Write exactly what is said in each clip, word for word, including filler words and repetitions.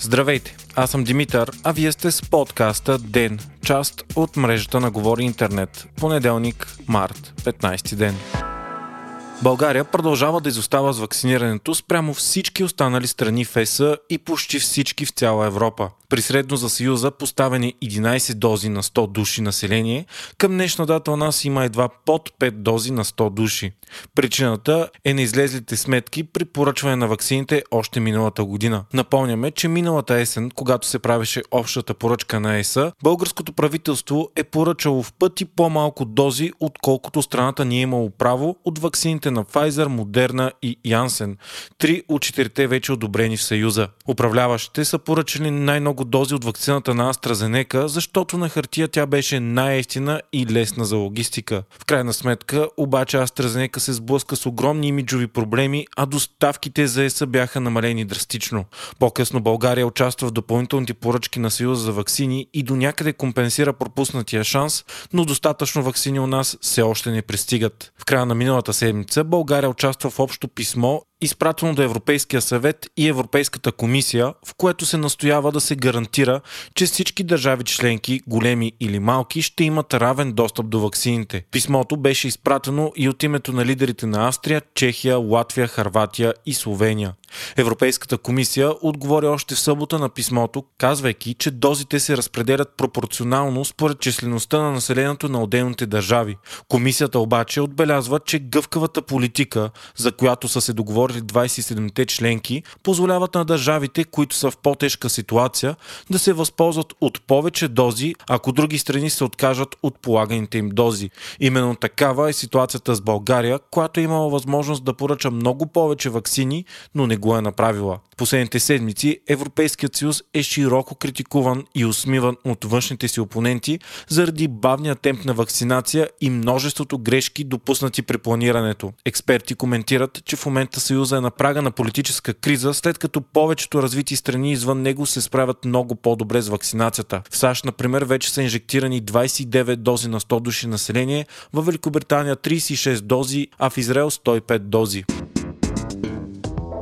Здравейте, аз съм Димитър, а вие сте с подкаста ДЕН, част от мрежата на Говори Интернет, понеделник, март, петнайсети ден. България продължава да изостава с вакцинирането спрямо всички останали страни в ЕС-а и почти всички в цяла Европа. При средно за Съюза поставени единайсет дози на сто души население, към днешна дата у нас има едва под пет дози на сто души. Причината е неизлезлите сметки при поръчване на ваксините още миналата година. Напомняме, че миналата есен, когато се правеше общата поръчка на ЕС-а, българското правителство е поръчало в пъти по-малко дози, отколкото страната ни е имало право от ваксините на Pfizer, Moderna и Janssen. Три от четирите вече одобрени в Съюза. Управляващите са поръчали най-много дози от вакцината на AstraZeneca, защото на хартия тя беше най-ефтина и лесна за логистика. В крайна сметка, обаче AstraZeneca се сблъска с огромни имиджови проблеми, а доставките за ЕС бяха намалени драстично. По-късно България участва в допълнителните поръчки на Съюза за ваксини и до някъде компенсира пропуснатия шанс, но достатъчно ваксини у нас все още не пристигат. В края на миналата седмица България участва в общо писмо, изпратено до Европейския съвет и Европейската комисия, в което се настоява да се гарантира, че всички държави членки, големи или малки, ще имат равен достъп до ваксините. Писмото беше изпратено и от името на лидерите на Австрия, Чехия, Латвия, Хърватия и Словения. Европейската комисия отговори още в събота на писмото, казвайки, че дозите се разпределят пропорционално според числеността на населението на отделните държави. Комисията обаче отбелязва, че гъвкавата политика, за която са се договорили двайсет и седемте членки, позволяват на държавите, които са в по-тежка ситуация, да се възползват от повече дози, ако други страни се откажат от полаганите им дози. Именно такава е ситуацията с България, която е имала възможност да поръча много повече ваксини, но не го е направила. Последните седмици Европейският съюз е широко критикуван и усмиван от външните си опоненти заради бавния темп на вакцинация и множеството грешки, допуснати при планирането. Експерти коментират, че в момента съюз Съюза е на прага на политическа криза, след като повечето развити страни извън него се справят много по-добре с вакцинацията. В САЩ, например, вече са инжектирани двайсет и девет дози на сто души население, в Великобритания трийсет и шест дози, а в Израел сто и пет дози.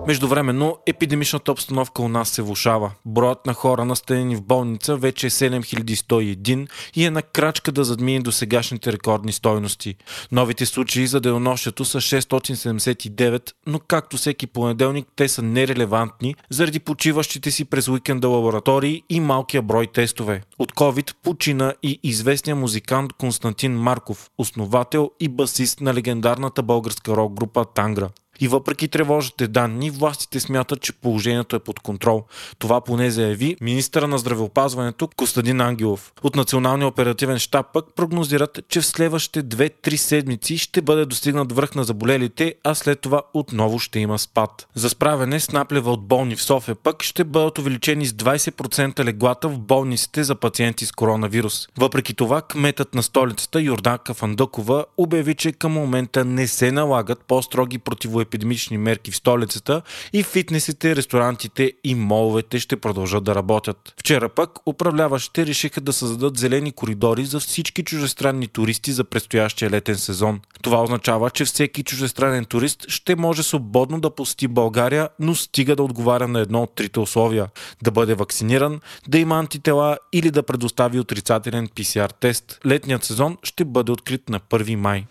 Междувременно, епидемичната обстановка у нас се влошава. Броят на хора, настанени в болница, вече е седем хиляди сто и един и е на крачка да задмине до сегашните рекордни стойности. Новите случаи за денонощието са шестстотин седемдесет и девет, но както всеки понеделник те са нерелевантни заради почиващите си през уикенда лаборатории и малкия брой тестове. От COVID почина и известният музикант Константин Марков, основател и басист на легендарната българска рок-група Тангра. И въпреки тревожните данни, властите смятат, че положението е под контрол. Това поне заяви министъра на здравеопазването Костадин Ангелов. От Националния оперативен щаб пък прогнозират, че в следващите две-три седмици ще бъде достигнат връх на заболелите, а след това отново ще има спад. За справяне с наплева от болни в София пък ще бъдат увеличени с двайсет процента леглата в болниците за пациенти с коронавирус. Въпреки това, кметът на столицата Йорданка Фандъкова обяви, че към момента не се налагат по-строги противоепидемични епидемични мерки в столицата и фитнесите, ресторантите и моловете ще продължат да работят. Вчера пък управляващите решиха да създадат зелени коридори за всички чуждестранни туристи за предстоящия летен сезон. Това означава, че всеки чуждестранен турист ще може свободно да посети България, но стига да отговаря на едно от трите условия – да бъде вакциниран, да има антитела или да предостави отрицателен пи си ар тест. Летният сезон ще бъде открит на първи май.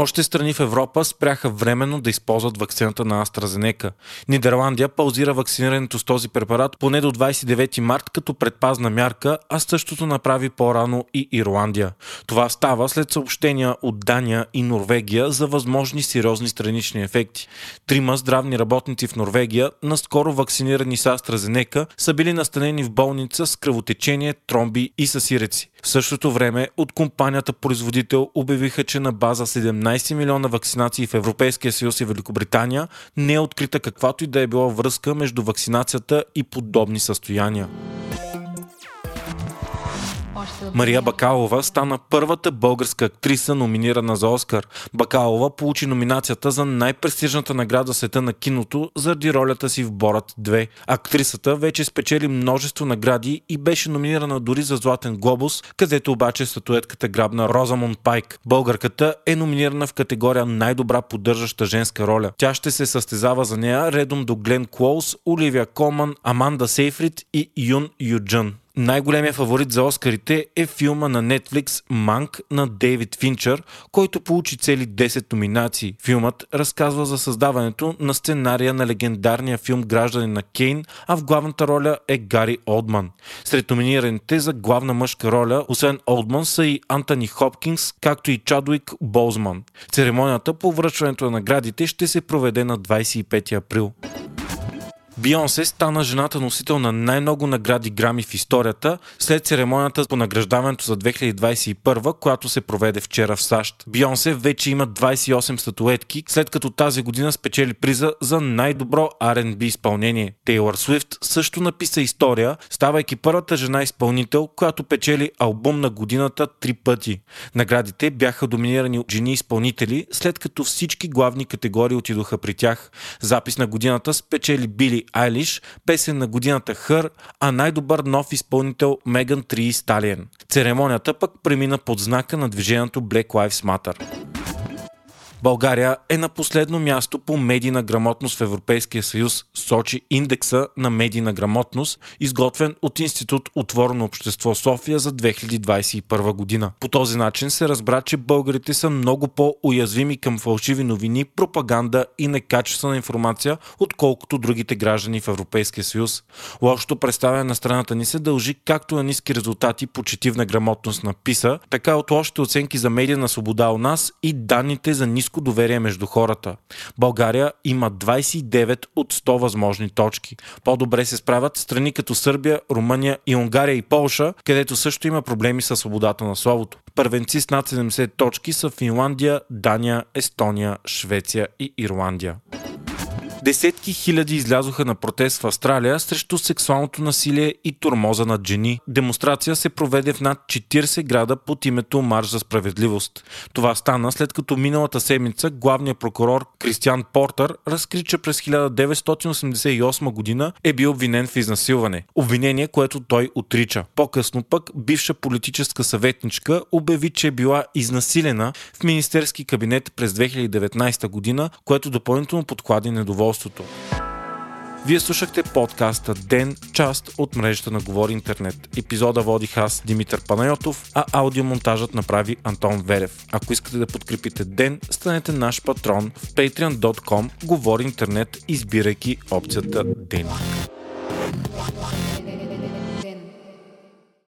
Още страни в Европа спряха временно да използват ваксината на AstraZeneca. Нидерландия паузира вакцинирането с този препарат поне до двайсет и девети март като предпазна мярка, а същото направи по-рано и Ирландия. Това става след съобщения от Дания и Норвегия за възможни сериозни странични ефекти. Трима здравни работници в Норвегия, наскоро вакцинирани с AstraZeneca, са били настанени в болница с кръвотечение, тромби и съсиреци. В същото време от компанията производител обявиха, че на база седемнайсет милиона вакцинации в Европейския съюз и Великобритания не е открита каквато и да е била връзка между вакцинацията и подобни състояния. Мария Бакалова стана първата българска актриса, номинирана за Оскар. Бакалова получи номинацията за най-престижната награда в света на киното заради ролята си в Борът две. Актрисата вече спечели множество награди и беше номинирана дори за Златен глобус, където обаче статуетката грабна Розамунд Пайк. Българката е номинирана в категория най-добра поддържаща женска роля. Тя ще се състезава за нея редом до Глен Клоус, Оливия Коман, Аманда Сейфрид и Юн Юджън. Най-големият фаворит за Оскарите е филма на Netflix «Манк» на Дейвид Финчър, който получи цели десет номинации. Филмът разказва за създаването на сценария на легендарния филм «Гражданин на Кейн», а в главната роля е Гари Олдман. Сред номинираните за главна мъжка роля, освен Олдман, са и Антони Хопкинс, както и Чадуик Боузман. Церемонията по връчването на наградите ще се проведе на двадесет и пети април. Бионсе стана жената носител на най-много награди Грами в историята след церемонията по награждаването за две хиляди двадесет и първа, която се проведе вчера в САЩ. Бионсе вече има двадесет и осем статуетки, след като тази година спечели приза за най-добро Ар енд Би изпълнение. Тейлър Суифт също написа история, ставайки първата жена-изпълнител, която печели албум на годината три пъти. Наградите бяха доминирани от жени-изпълнители, след като всички главни категории отидоха при тях. Запис на годината спечели Били Айлиш, песен на годината Хър, а най-добър нов изпълнител Меган Трии Сталиен. Церемонията пък премина под знака на движението Black Lives Matter. България е на последно място по медийна грамотност в Европейския съюз, сочи индекса на медийна грамотност, изготвен от Институт Отворено общество София за две хиляди двадесет и първа година. По този начин се разбра, че българите са много по-уязвими към фалшиви новини, пропаганда и некачествена информация, отколкото другите граждани в Европейския съюз. Лошото представяне на страната ни се дължи както на ниски резултати по четивна грамотност на ПИСА, така от лошите оценки за медийна свобода у нас и данните за ниско доверие между хората. България има двадесет и девет от сто възможни точки. По-добре се справят страни като Сърбия, Румъния и Унгария и Полша, където също има проблеми със свободата на словото. Първенци с над седемдесет точки са Финландия, Дания, Естония, Швеция и Ирландия. Десетки хиляди излязоха на протест в Австралия срещу сексуалното насилие и тормоза над жени. Демонстрация се проведе в над четиридесет града под името Марш за справедливост. Това стана след като миналата седмица главният прокурор Кристиан Портер разкри, че през хиляда деветстотин осемдесет и осма година е бил обвинен в изнасилване. Обвинение, което той отрича. По-късно пък бивша политическа съветничка обяви, че е била изнасилена в министерски кабинет през две хиляди и деветнадесета година, което допълнително подклада недоволство. Вие слушахте подкаста Ден, част от мрежата на Говори Интернет. Епизода водих аз, Димитър Панайотов, а аудиомонтажът направи Антон Велев. Ако искате да подкрепите Ден, станете наш патрон в патреон точка ком говори интернет, избирайки опцията Ден.